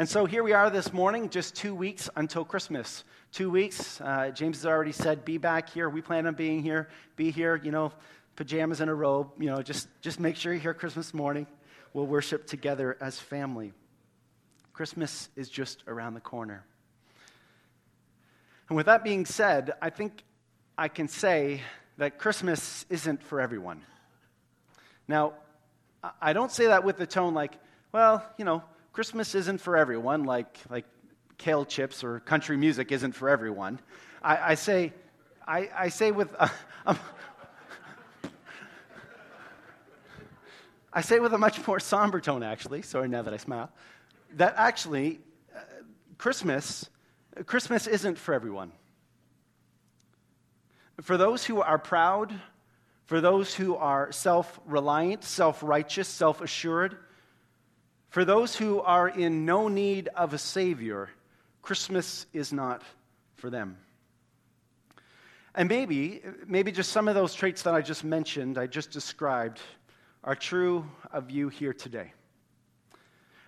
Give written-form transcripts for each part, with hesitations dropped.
And so here we are this morning, just 2 weeks until Christmas. 2 weeks. James has already said, be back here. We plan on being here. Be here, you know, pajamas and a robe. You know, just make sure you're here Christmas morning. We'll worship together as family. Christmas is just around the corner. And with that being said, I think I can say that Christmas isn't for everyone. Now, I don't say that with the tone like, well, you know, Christmas isn't for everyone, like kale chips or country music isn't for everyone. I say with a much more somber tone, actually. Sorry, now that I smile, that actually Christmas isn't for everyone. For those who are proud, for those who are self-reliant, self-righteous, self-assured, for those who are in no need of a Savior, Christmas is not for them. And maybe just some of those traits that I just mentioned, I just described, are true of you here today.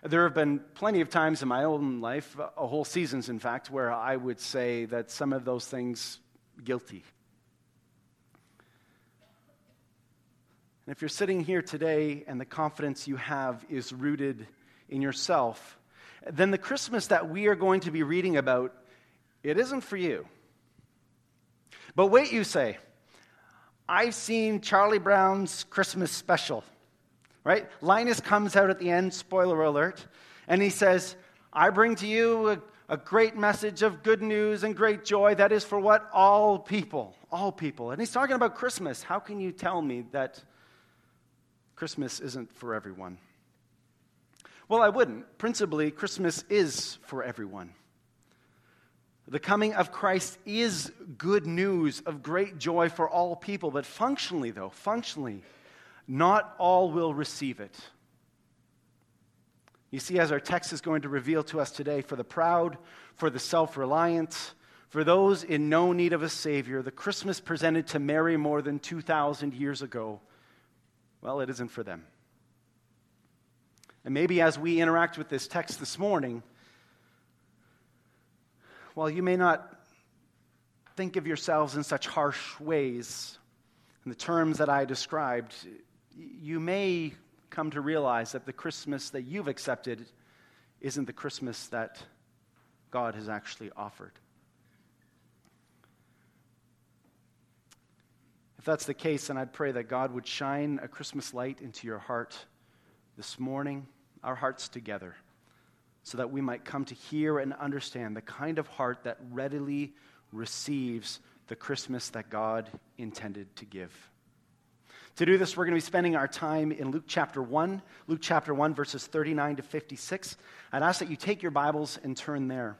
There have been plenty of times in my own life, a whole seasons, in fact, where I would say that some of those things, guilty. And if you're sitting here today and the confidence you have is rooted in yourself, then the Christmas that we are going to be reading about, it isn't for you. But wait, you say, I've seen Charlie Brown's Christmas special, right? Linus comes out at the end, spoiler alert, and he says, I bring to you a great message of good news and great joy that is for what? All people, all people. And he's talking about Christmas. How can you tell me that Christmas isn't for everyone? Well, I wouldn't. Principally, Christmas is for everyone. The coming of Christ is good news of great joy for all people, but functionally, though, not all will receive it. You see, as our text is going to reveal to us today, for the proud, for the self-reliant, for those in no need of a Savior, the Christmas presented to Mary more than 2,000 years ago, well, it isn't for them. And maybe as we interact with this text this morning, while you may not think of yourselves in such harsh ways, in the terms that I described, you may come to realize that the Christmas that you've accepted isn't the Christmas that God has actually offered. If that's the case, then I'd pray that God would shine a Christmas light into your heart this morning, our hearts together, so that we might come to hear and understand the kind of heart that readily receives the Christmas that God intended to give. To do this, we're going to be spending our time in Luke chapter 1, Luke chapter 1, verses 39 to 56. I'd ask that you take your Bibles and turn there.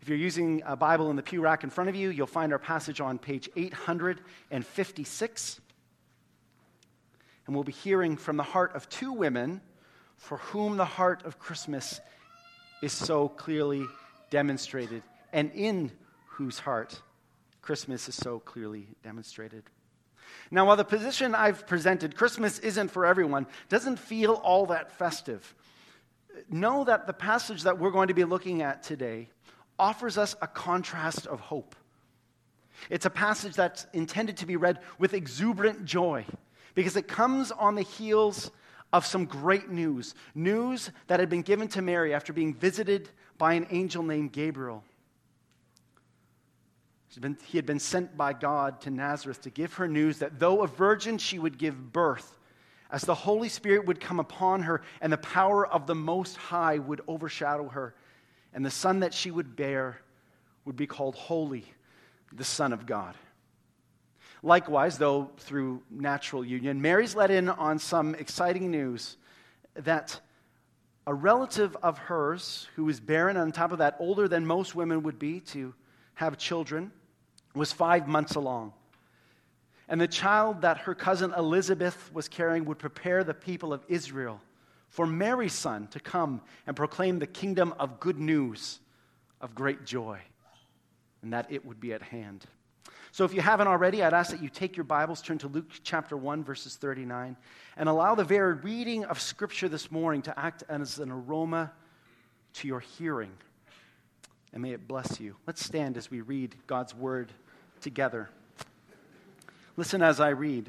If you're using a Bible in the pew rack in front of you, you'll find our passage on page 856. And we'll be hearing from the heart of two women for whom the heart of Christmas is so clearly demonstrated, and in whose heart Christmas is so clearly demonstrated. Now, while the position I've presented, Christmas isn't for everyone, doesn't feel all that festive, know that the passage that we're going to be looking at today offers us a contrast of hope. It's a passage that's intended to be read with exuberant joy because it comes on the heels of some great news, news that had been given to Mary after being visited by an angel named Gabriel. He had been sent by God to Nazareth to give her news that though a virgin, she would give birth, as the Holy Spirit would come upon her and the power of the Most High would overshadow her. And the son that she would bear would be called Holy, the Son of God. Likewise, though through natural union, Mary's let in on some exciting news that a relative of hers, who was barren, on top of that, older than most women would be to have children, was 5 months along. And the child that her cousin Elizabeth was carrying would prepare the people of Israel for Mary's son to come and proclaim the kingdom of good news, of great joy, and that it would be at hand. So if you haven't already, I'd ask that you take your Bibles, turn to Luke chapter 1, verses 39, and allow the very reading of Scripture this morning to act as an aroma to your hearing, and may it bless you. Let's stand as we read God's word together. Listen as I read.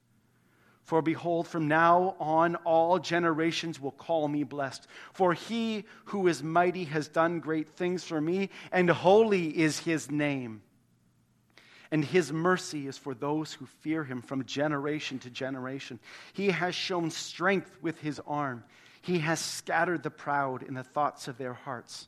For behold, from now on all generations will call me blessed. For he who is mighty has done great things for me, and holy is his name. And his mercy is for those who fear him from generation to generation. He has shown strength with his arm. He has scattered the proud in the thoughts of their hearts.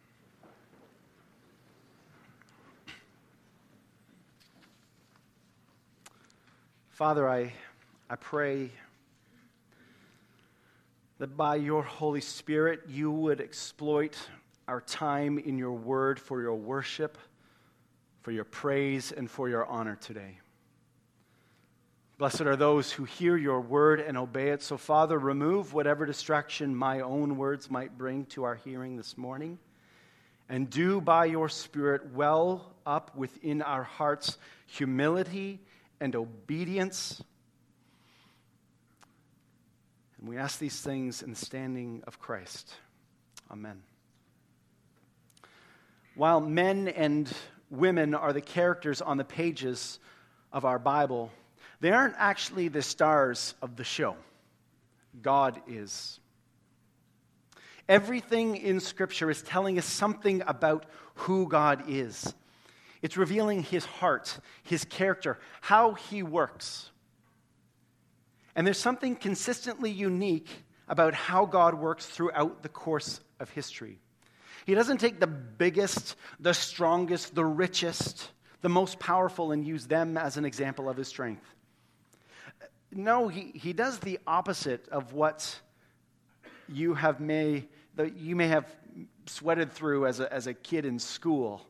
Father, I pray that by your Holy Spirit you would exploit our time in your word for your worship, for your praise, and for your honor today. Blessed are those who hear your word and obey it. So, Father, remove whatever distraction my own words might bring to our hearing this morning, and do by your Spirit well up within our hearts humility and obedience. And we ask these things in the standing of Christ. Amen. While men and women are the characters on the pages of our Bible, they aren't actually the stars of the show. God is. Everything in Scripture is telling us something about who God is. It's revealing his heart, his character, how he works. And there's something consistently unique about how God works throughout the course of history. He doesn't take the biggest, the strongest, the richest, the most powerful, and use them as an example of his strength. No, he does the opposite of what you may have sweated through as a kid in school.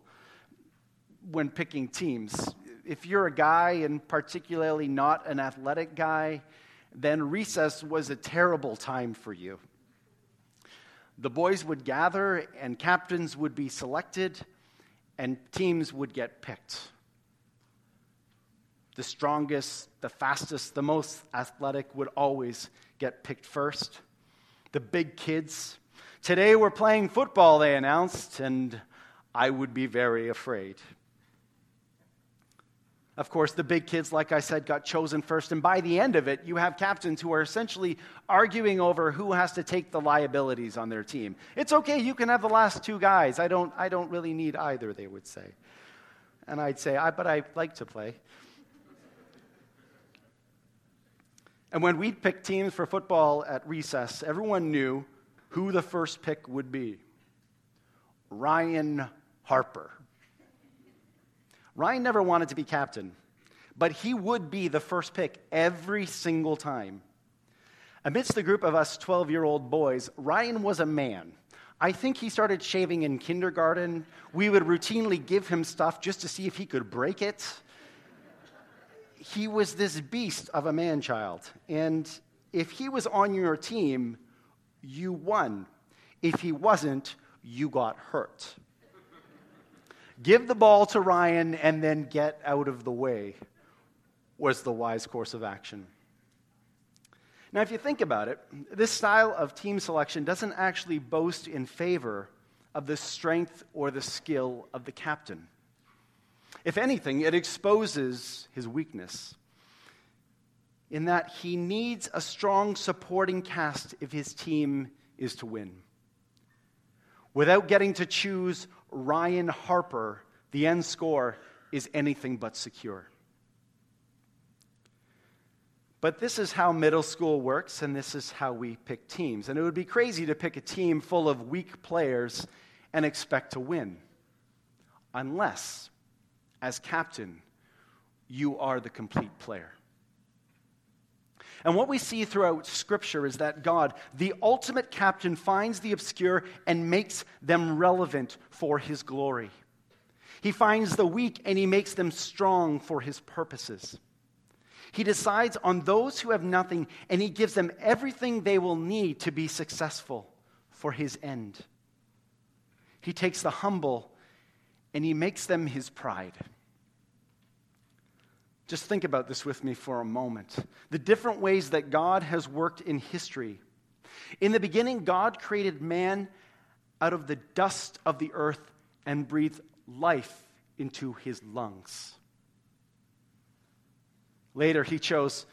When picking teams, if you're a guy and particularly not an athletic guy, then recess was a terrible time for you. The boys would gather and captains would be selected and teams would get picked. The strongest, the fastest, the most athletic would always get picked first. The big kids, "Today we're playing football," they announced, and I would be very afraid. Of course, the big kids, like I said, got chosen first, and by the end of it, you have captains who are essentially arguing over who has to take the liabilities on their team. "It's okay, you can have the last two guys. I don't really need either," they would say. And I'd say, "But I like to play." And when we'd pick teams for football at recess, everyone knew who the first pick would be. Ryan Harper. Ryan never wanted to be captain, but he would be the first pick every single time. Amidst the group of us 12-year-old boys, Ryan was a man. I think he started shaving in kindergarten. We would routinely give him stuff just to see if he could break it. He was this beast of a man-child, and if he was on your team, you won. If he wasn't, you got hurt. give the ball to Ryan and then get out of the way was the wise course of action. Now, if you think about it, this style of team selection doesn't actually boast in favor of the strength or the skill of the captain. If anything, it exposes his weakness in that he needs a strong supporting cast if his team is to win. Without getting to choose Ryan Harper, the end score is anything but secure. But this is how middle school works, and this is how we pick teams. And it would be crazy to pick a team full of weak players and expect to win, unless, as captain, you are the complete player. And what we see throughout Scripture is that God, the ultimate captain, finds the obscure and makes them relevant for His glory. He finds the weak and He makes them strong for His purposes. He decides on those who have nothing, and He gives them everything they will need to be successful for His end. He takes the humble, and He makes them His pride. Just think about this with me for a moment. The different ways that God has worked in history. In the beginning, God created man out of the dust of the earth and breathed life into his lungs. Later, He chose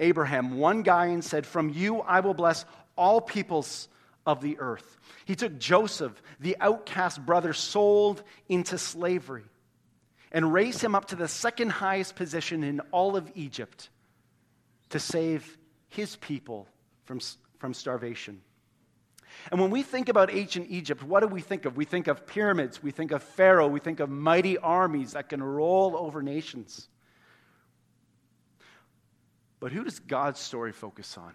Abraham, one guy, and said, "From you I will bless all peoples of the earth." He took Joseph, the outcast brother sold into slavery, and raised him up to the second highest position in all of Egypt to save his people from starvation. And when we think about ancient Egypt, what do we think of? We think of pyramids, we think of Pharaoh, we think of mighty armies that can roll over nations. But who does God's story focus on?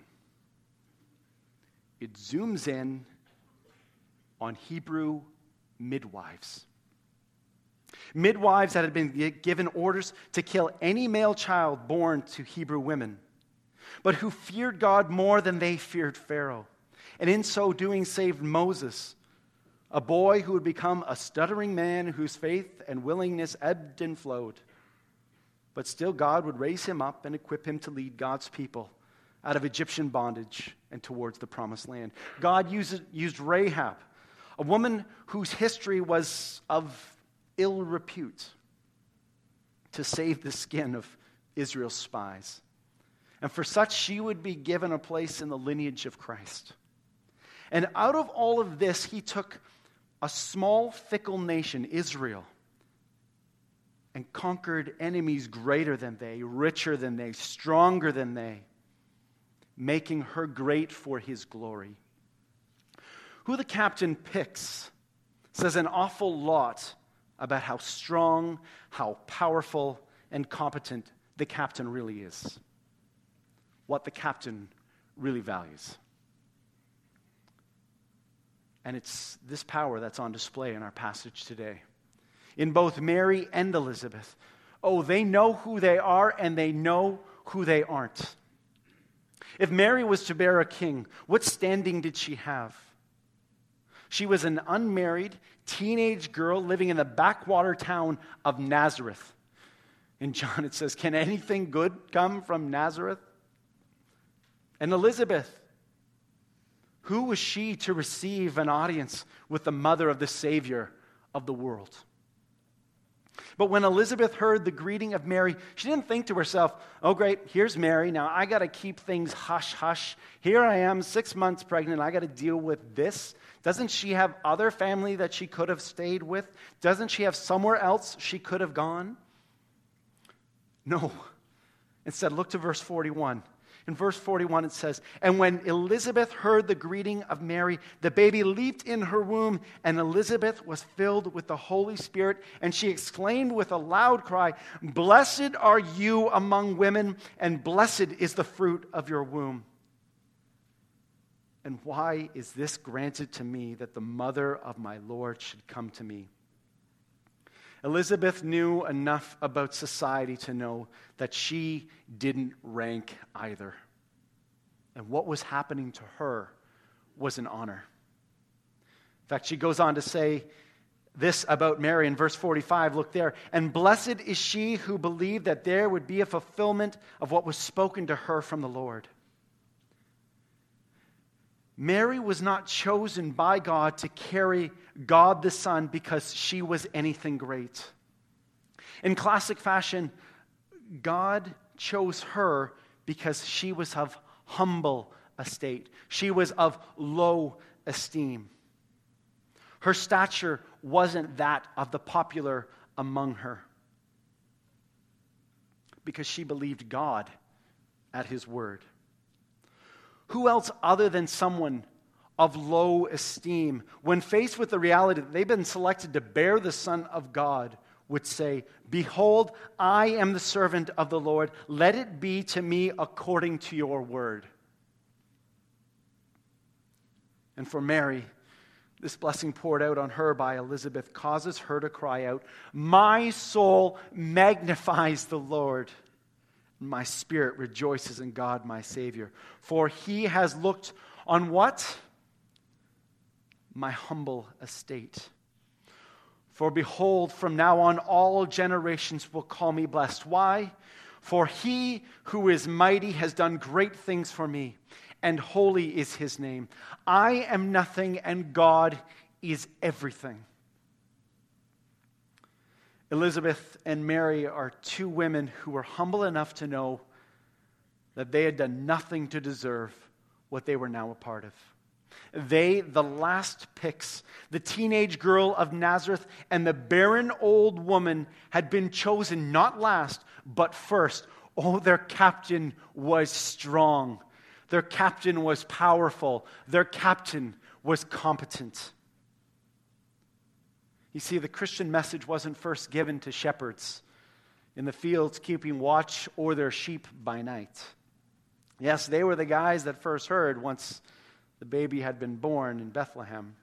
It zooms in on Hebrew midwives. Midwives that had been given orders to kill any male child born to Hebrew women, but who feared God more than they feared Pharaoh, and in so doing saved Moses, a boy who would become a stuttering man whose faith and willingness ebbed and flowed. But still, God would raise him up and equip him to lead God's people out of Egyptian bondage and towards the promised land. God used Rahab, a woman whose history was of ill repute, to save the skin of Israel's spies. And for such, she would be given a place in the lineage of Christ. And out of all of this, He took a small, fickle nation, Israel, and conquered enemies greater than they, richer than they, stronger than they, making her great for His glory. Who the captain picks says an awful lot about how strong, how powerful, and competent the captain really is, what the captain really values. And it's this power that's on display in our passage today. In both Mary and Elizabeth, they know who they are and they know who they aren't. If Mary was to bear a king, what standing did she have? She was an unmarried teenage girl living in the backwater town of Nazareth. In John it says, "Can anything good come from Nazareth?" And Elizabeth, who was she to receive an audience with the mother of the Savior of the world? But when Elizabeth heard the greeting of Mary, she didn't think to herself, "Oh great, here's Mary, now I got to keep things hush-hush. Here I am, 6 months pregnant, I got to deal with this. Doesn't she have other family that she could have stayed with? Doesn't she have somewhere else she could have gone?" No. Instead, look to verse 41. In verse 41 it says, "And when Elizabeth heard the greeting of Mary, the baby leaped in her womb, and Elizabeth was filled with the Holy Spirit, and she exclaimed with a loud cry, 'Blessed are you among women, and blessed is the fruit of your womb.' And why is this granted to me, that the mother of my Lord should come to me?" Elizabeth knew enough about society to know that she didn't rank either. And what was happening to her was an honor. In fact, she goes on to say this about Mary in verse 45, look there. And blessed is she who believed that there would be a fulfillment of what was spoken to her from the Lord. Mary was not chosen by God to carry God the Son because she was anything great. In classic fashion, God chose her because she was of humble estate. She was of low esteem. Her stature wasn't that of the popular among her because she believed God at His word. Who else other than someone of low esteem, when faced with the reality that they've been selected to bear the Son of God, would say, "Behold, I am the servant of the Lord. Let it be to me according to your word." And for Mary, this blessing poured out on her by Elizabeth causes her to cry out, "My soul magnifies the Lord. My spirit rejoices in God, my Savior. For He has looked on" what? "My humble estate. For behold, from now on all generations will call me blessed." Why? "For He who is mighty has done great things for me, and holy is His name. I am nothing, and God is everything." Elizabeth and Mary are two women who were humble enough to know that they had done nothing to deserve what they were now a part of. They, the last picks, the teenage girl of Nazareth and the barren old woman, had been chosen not last, but first. Oh, their captain was strong. Their captain was powerful. Their captain was competent. You see, the Christian message wasn't first given to shepherds in the fields keeping watch or their sheep by night. Yes, they were the guys that first heard once the baby had been born in Bethlehem.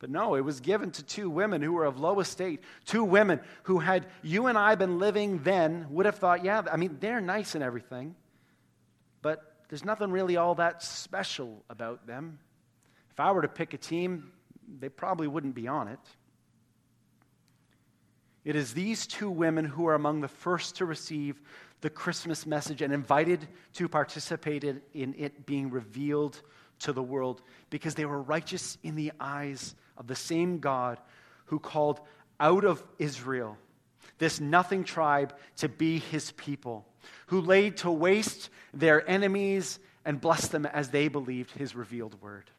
But no, it was given to two women who were of low estate, two women who, had you and I been living then, would have thought, yeah, I mean, they're nice and everything, but there's nothing really all that special about them. If I were to pick a team, they probably wouldn't be on it. It is these two women who are among the first to receive the Christmas message and invited to participate in it being revealed to the world because they were righteous in the eyes of the same God who called out of Israel this nothing tribe to be His people, who laid to waste their enemies and blessed them as they believed His revealed word.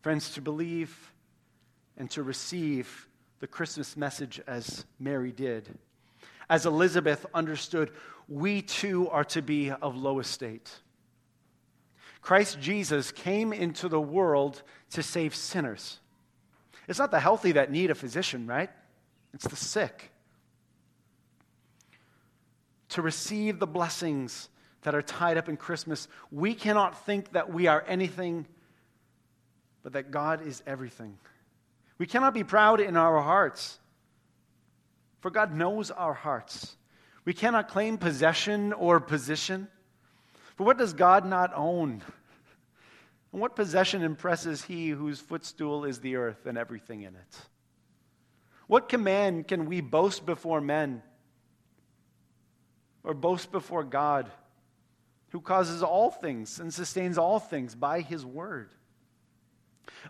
Friends, to believe and to receive the Christmas message as Mary did, as Elizabeth understood, we too are to be of low estate. Christ Jesus came into the world to save sinners. It's not the healthy that need a physician, right? It's the sick. To receive the blessings that are tied up in Christmas, we cannot think that we are anything, but that God is everything. We cannot be proud in our hearts, for God knows our hearts. We cannot claim possession or position, for what does God not own? And what possession impresses He whose footstool is the earth and everything in it? What command can we boast before men or boast before God, who causes all things and sustains all things by His word?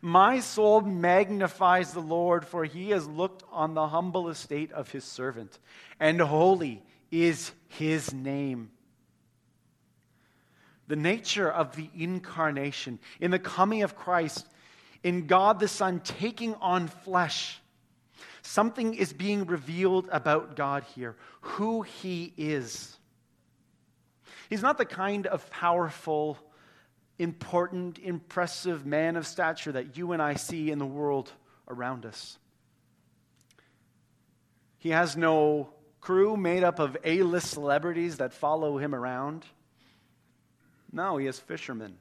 My soul magnifies the Lord, for He has looked on the humble estate of His servant, and holy is His name. The nature of the incarnation, in the coming of Christ, in God the Son taking on flesh, something is being revealed about God here, who He is. He's not the kind of powerful, important, impressive man of stature that you and I see in the world around us. He has no crew made up of A-list celebrities that follow him around. No, he has fishermen,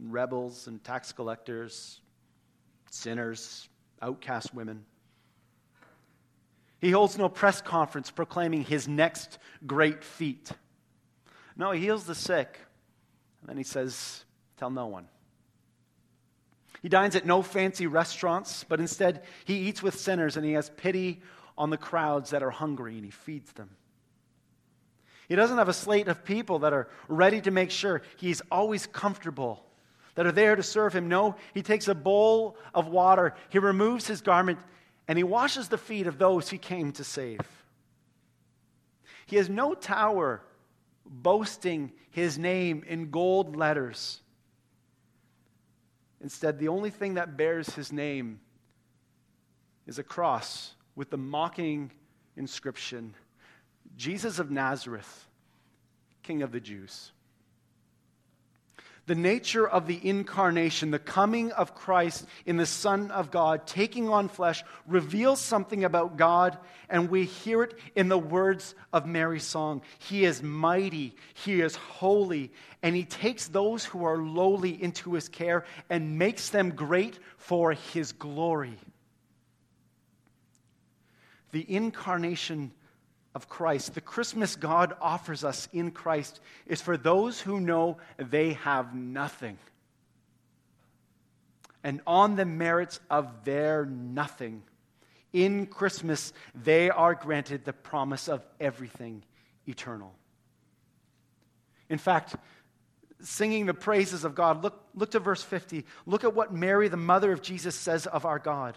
rebels and tax collectors, sinners, outcast women. He holds no press conference proclaiming his next great feat. No, he heals the sick, and then he says, "Tell no one." He dines at no fancy restaurants, but instead he eats with sinners, and he has pity on the crowds that are hungry, and he feeds them. He doesn't have a slate of people that are ready to make sure he's always comfortable, that are there to serve him. No, he takes a bowl of water, he removes his garment, and he washes the feet of those he came to save. He has no tower boasting his name in gold letters. Instead, the only thing that bears his name is a cross with the mocking inscription, Jesus of Nazareth, King of the Jews. The nature of the incarnation, the coming of Christ in the Son of God, taking on flesh, reveals something about God, and we hear it in the words of Mary's song. He is mighty, he is holy, and he takes those who are lowly into his care and makes them great for his glory. The incarnation of Christ, the Christmas God offers us in Christ, is for those who know they have nothing. And on the merits of their nothing, in Christmas, they are granted the promise of everything eternal. In fact, singing the praises of God, look to verse 50. Look at what Mary, the mother of Jesus, says of our God.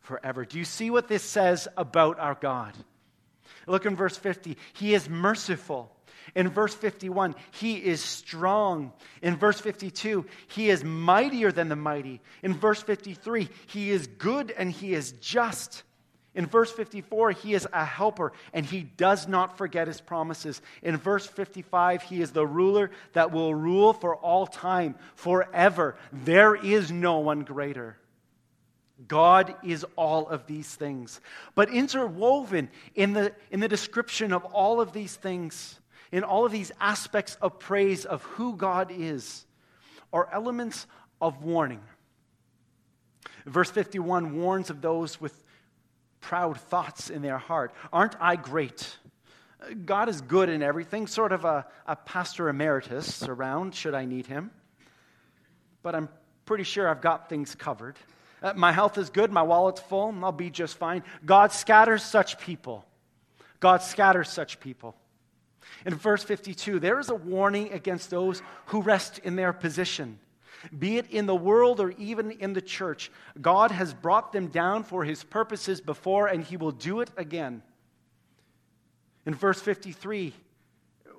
forever. Do you see what this says about our God? Look in verse 50. He is merciful. In verse 51, he is strong. In verse 52, he is mightier than the mighty. In verse 53, he is good and he is just. In verse 54, he is a helper and he does not forget his promises. In verse 55, he is the ruler that will rule for all time, forever. There is no one greater. God is all of these things. But interwoven in the description of all of these things, in all of these aspects of praise of who God is, are elements of warning. Verse 51 warns of those with proud thoughts in their heart. Aren't I great? God is good in everything, sort of a pastor emeritus around, should I need him. But I'm pretty sure I've got things covered. My health is good, my wallet's full, and I'll be just fine. God scatters such people. God scatters such people. In verse 52, there is a warning against those who rest in their position. Be it in the world or even in the church, God has brought them down for his purposes before, and he will do it again. In verse 53,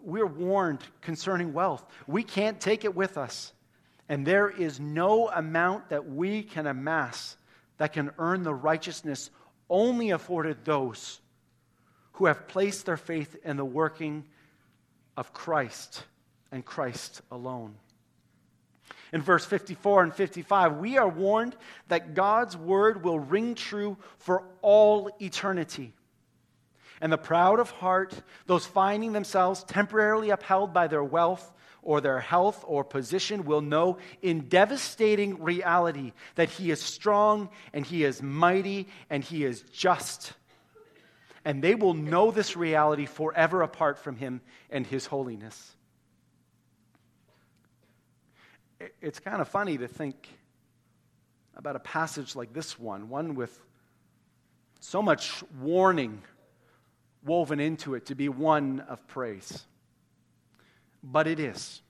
we're warned concerning wealth. We can't take it with us. And there is no amount that we can amass that can earn the righteousness only afforded those who have placed their faith in the working of Christ and Christ alone. In verse 54 and 55, we are warned that God's word will ring true for all eternity. And the proud of heart, those finding themselves temporarily upheld by their wealth, or their health or position, will know in devastating reality that he is strong and he is mighty and he is just. And they will know this reality forever apart from him and his holiness. It's kind of funny to think about a passage like this one with so much warning woven into it to be one of praise. But it is.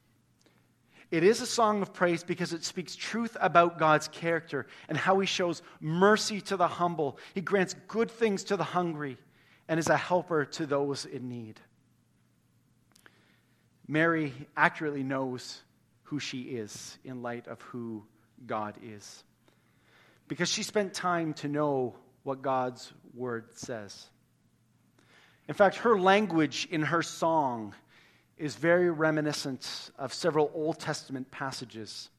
It is a song of praise because it speaks truth about God's character and how he shows mercy to the humble. He grants good things to the hungry and is a helper to those in need. Mary accurately knows who she is in light of who God is, because she spent time to know what God's word says. In fact, her language in her song is very reminiscent of several Old Testament passages.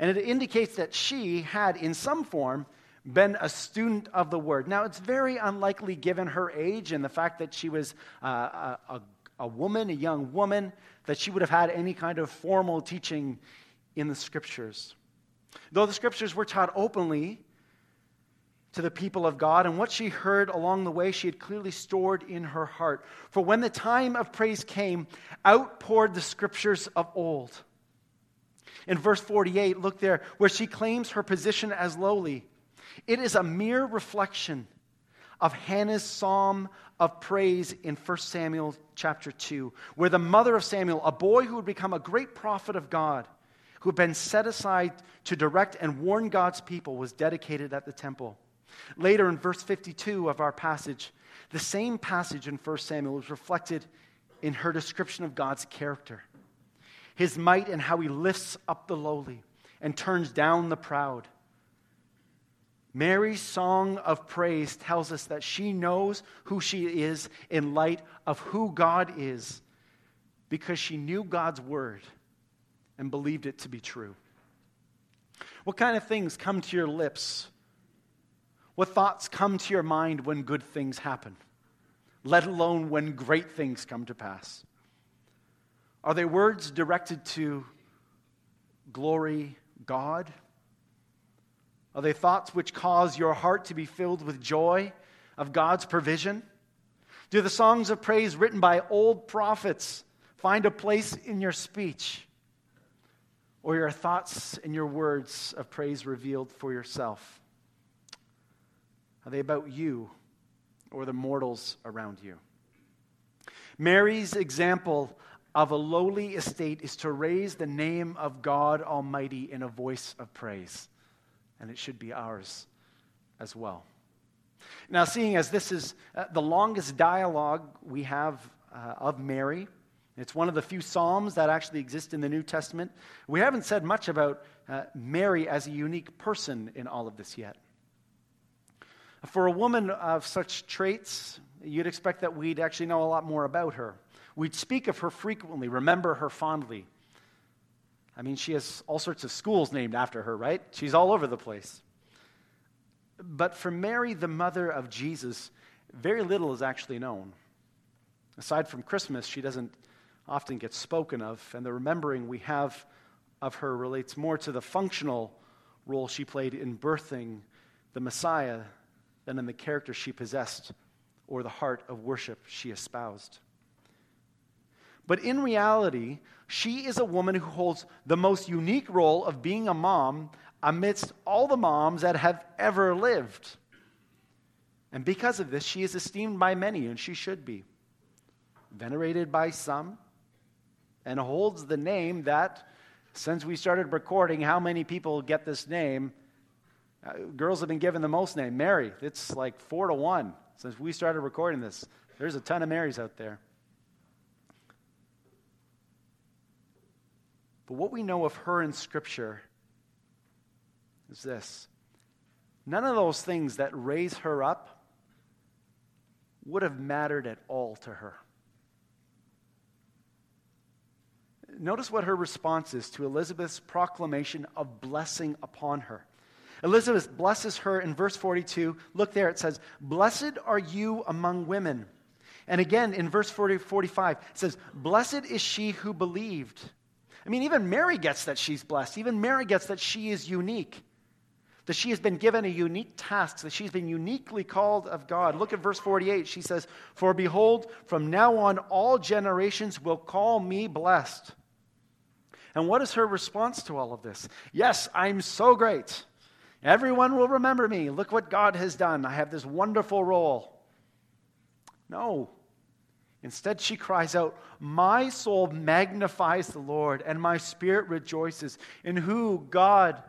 And it indicates that she had, in some form, been a student of the Word. Now, it's very unlikely given her age and the fact that she was a young woman, that she would have had any kind of formal teaching in the Scriptures. Though the Scriptures were taught openly to the people of God, and what she heard along the way she had clearly stored in her heart. For when the time of praise came, out poured the Scriptures of old. In verse 48, look there, where she claims her position as lowly. It is a mere reflection of Hannah's psalm of praise in 1 Samuel chapter 2, where the mother of Samuel, a boy who would become a great prophet of God, who had been set aside to direct and warn God's people, was dedicated at the temple. Later in verse 52 of our passage, the same passage in 1 Samuel is reflected in her description of God's character, His might and how He lifts up the lowly and turns down the proud. Mary's song of praise tells us that she knows who she is in light of who God is, because she knew God's word and believed it to be true. What kind of things come to your lips? What thoughts come to your mind when good things happen, let alone when great things come to pass? Are they words directed to glory God? Are they thoughts which cause your heart to be filled with joy of God's provision? Do the songs of praise written by old prophets find a place in your speech? Or your thoughts and your words of praise revealed for yourself? Are they about you or the mortals around you? Mary's example of a lowly estate is to raise the name of God Almighty in a voice of praise. And it should be ours as well. Now, seeing as this is the longest dialogue we have of Mary, it's one of the few Psalms that actually exist in the New Testament, we haven't said much about Mary as a unique person in all of this yet. For a woman of such traits, you'd expect that we'd actually know a lot more about her. We'd speak of her frequently, remember her fondly. I mean, she has all sorts of schools named after her, right? She's all over the place. But for Mary, the mother of Jesus, very little is actually known. Aside from Christmas, she doesn't often get spoken of, and the remembering we have of her relates more to the functional role she played in birthing the Messiah than in the character she possessed or the heart of worship she espoused. But in reality, she is a woman who holds the most unique role of being a mom amidst all the moms that have ever lived. And because of this, she is esteemed by many, and she should be, venerated by some, and holds the name that, since we started recording, how many people get this name? Girls have been given the most name, Mary. It's like 4-1 since we started recording this. There's a ton of Marys out there. But what we know of her in Scripture is this. None of those things that raise her up would have mattered at all to her. Notice what her response is to Elizabeth's proclamation of blessing upon her. Elizabeth blesses her in verse 42. Look there, it says, "Blessed are you among women." And again in verse 45, it says, "Blessed is she who believed." I mean, even Mary gets that she's blessed. Even Mary gets that she is unique, that she has been given a unique task, that she's been uniquely called of God. Look at verse 48. She says, "For behold, from now on all generations will call me blessed." And what is her response to all of this? "Yes, I'm so great. Everyone will remember me. Look what God has done. I have this wonderful role." No. Instead, she cries out, "My soul magnifies the Lord, and my spirit rejoices in who God,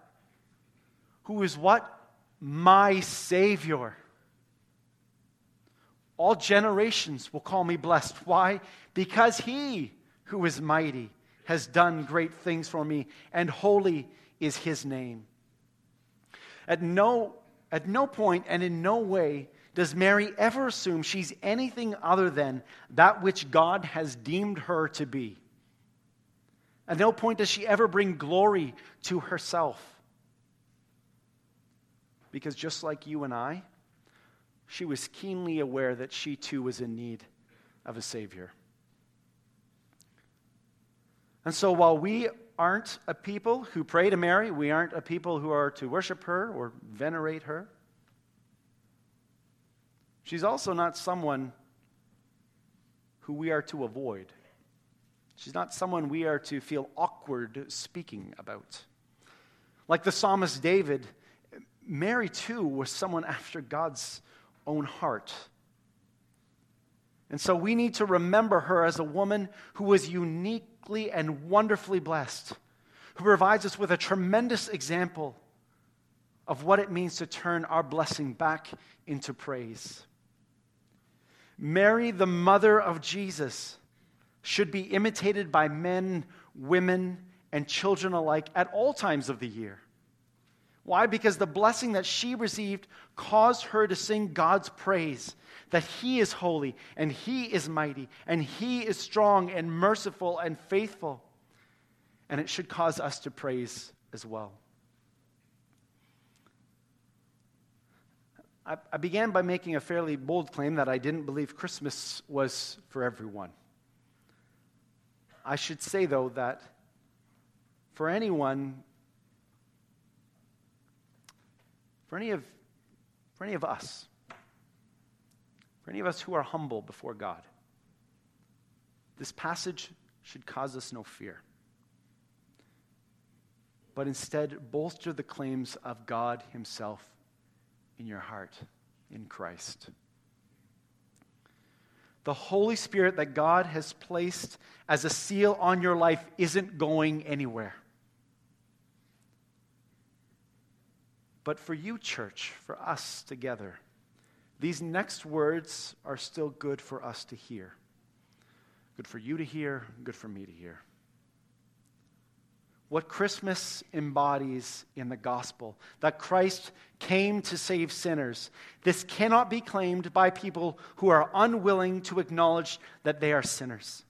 who is what? My Savior. All generations will call me blessed." Why? "Because He who is mighty has done great things for me, and holy is His name." At no point and in no way does Mary ever assume she's anything other than that which God has deemed her to be. At no point does she ever bring glory to herself. Because just like you and I, she was keenly aware that she too was in need of a Savior. And so while we aren't a people who pray to Mary, we aren't a people who are to worship her or venerate her, she's also not someone who we are to avoid. She's not someone we are to feel awkward speaking about. Like the psalmist David, Mary too was someone after God's own heart. And so we need to remember her as a woman who was uniquely and wonderfully blessed, who provides us with a tremendous example of what it means to turn our blessing back into praise. Mary, the mother of Jesus, should be imitated by men, women, and children alike at all times of the year. Why? Because the blessing that she received caused her to sing God's praise, that He is holy, and He is mighty, and He is strong, and merciful, and faithful. And it should cause us to praise as well. I began by making a fairly bold claim that I didn't believe Christmas was for everyone. I should say, though, that for anyone, for any of us, for any of us who are humble before God, this passage should cause us no fear, but instead bolster the claims of God Himself in your heart, in Christ. The Holy Spirit that God has placed as a seal on your life isn't going anywhere. But for you, church, for us together, these next words are still good for us to hear. Good for you to hear, good for me to hear. What Christmas embodies in the gospel, that Christ came to save sinners, this cannot be claimed by people who are unwilling to acknowledge that they are sinners.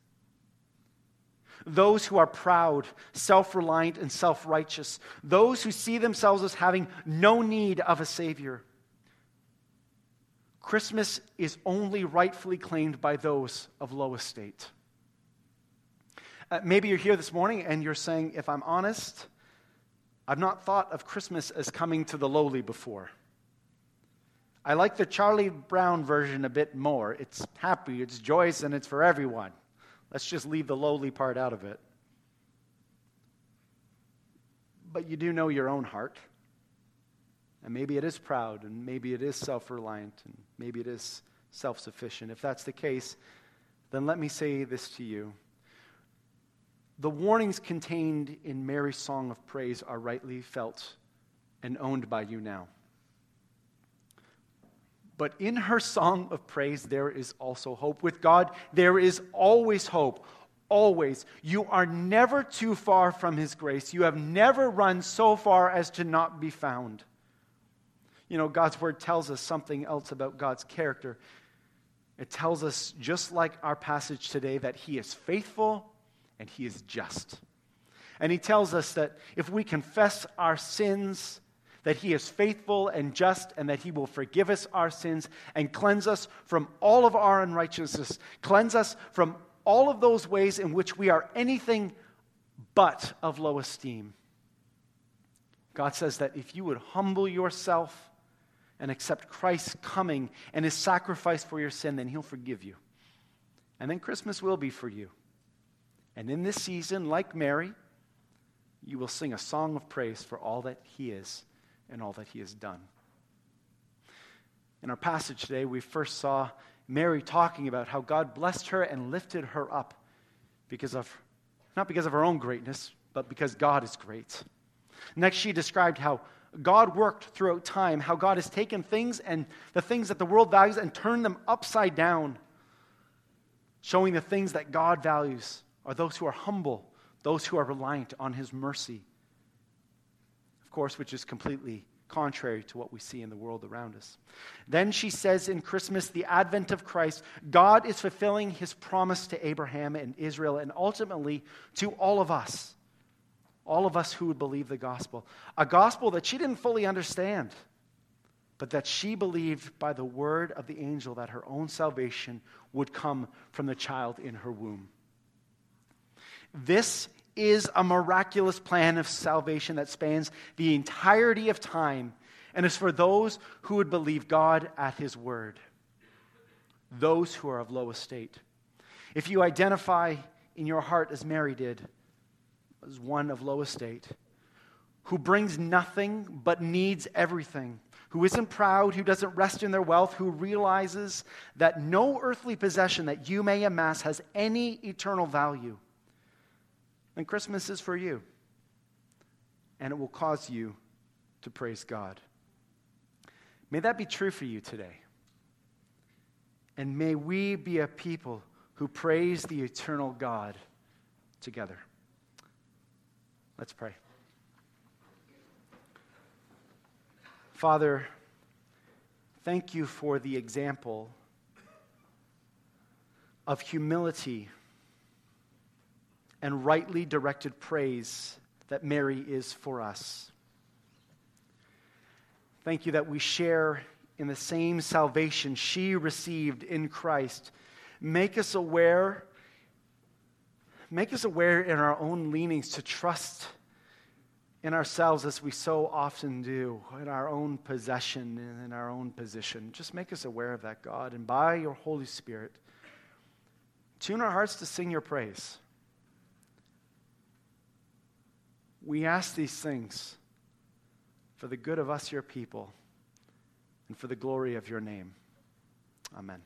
Those who are proud, self-reliant, and self-righteous, those who see themselves as having no need of a Savior. Christmas is only rightfully claimed by those of low estate. Maybe you're here this morning and you're saying, if I'm honest, I've not thought of Christmas as coming to the lowly before. I like the Charlie Brown version a bit more. It's happy, it's joyous, and it's for everyone. Let's just leave the lowly part out of it. But you do know your own heart. And maybe it is proud, and maybe it is self-reliant, and maybe it is self-sufficient. If that's the case, then let me say this to you. The warnings contained in Mary's song of praise are rightly felt and owned by you now. But in her song of praise, there is also hope. With God, there is always hope. Always. You are never too far from His grace. You have never run so far as to not be found. You know, God's Word tells us something else about God's character. It tells us, just like our passage today, that He is faithful and He is just. And He tells us that if we confess our sins, that He is faithful and just, and that He will forgive us our sins and cleanse us from all of our unrighteousness, cleanse us from all of those ways in which we are anything but of low esteem. God says that if you would humble yourself and accept Christ's coming and His sacrifice for your sin, then He'll forgive you. And then Christmas will be for you. And in this season, like Mary, you will sing a song of praise for all that He is and all that He has done. In our passage today, we first saw Mary talking about how God blessed her and lifted her up not because of her own greatness, but because God is great. Next, she described how God worked throughout time, how God has taken things and the things that the world values and turned them upside down, showing the things that God values are those who are humble, those who are reliant on His mercy. Of course, which is completely contrary to what we see in the world around us. Then she says in Christmas, the advent of Christ, God is fulfilling his promise to Abraham and Israel and ultimately to all of us who would believe the gospel, a gospel that she didn't fully understand, but that she believed by the word of the angel that her own salvation would come from the child in her womb. This is a miraculous plan of salvation that spans the entirety of time and is for those who would believe God at his word, those who are of low estate. If you identify in your heart as Mary did, as one of low estate, who brings nothing but needs everything, who isn't proud, who doesn't rest in their wealth, who realizes that no earthly possession that you may amass has any eternal value, and Christmas is for you, and it will cause you to praise God. May that be true for you today. And may we be a people who praise the eternal God together. Let's pray. Father, thank you for the example of humility and rightly directed praise that Mary is for us. Thank you that we share in the same salvation she received in Christ. Make us aware in our own leanings to trust in ourselves as we so often do, in our own possession and in our own position. Just make us aware of that, God, and by your Holy Spirit, tune our hearts to sing your praise. We ask these things for the good of us, your people, and for the glory of your name. Amen.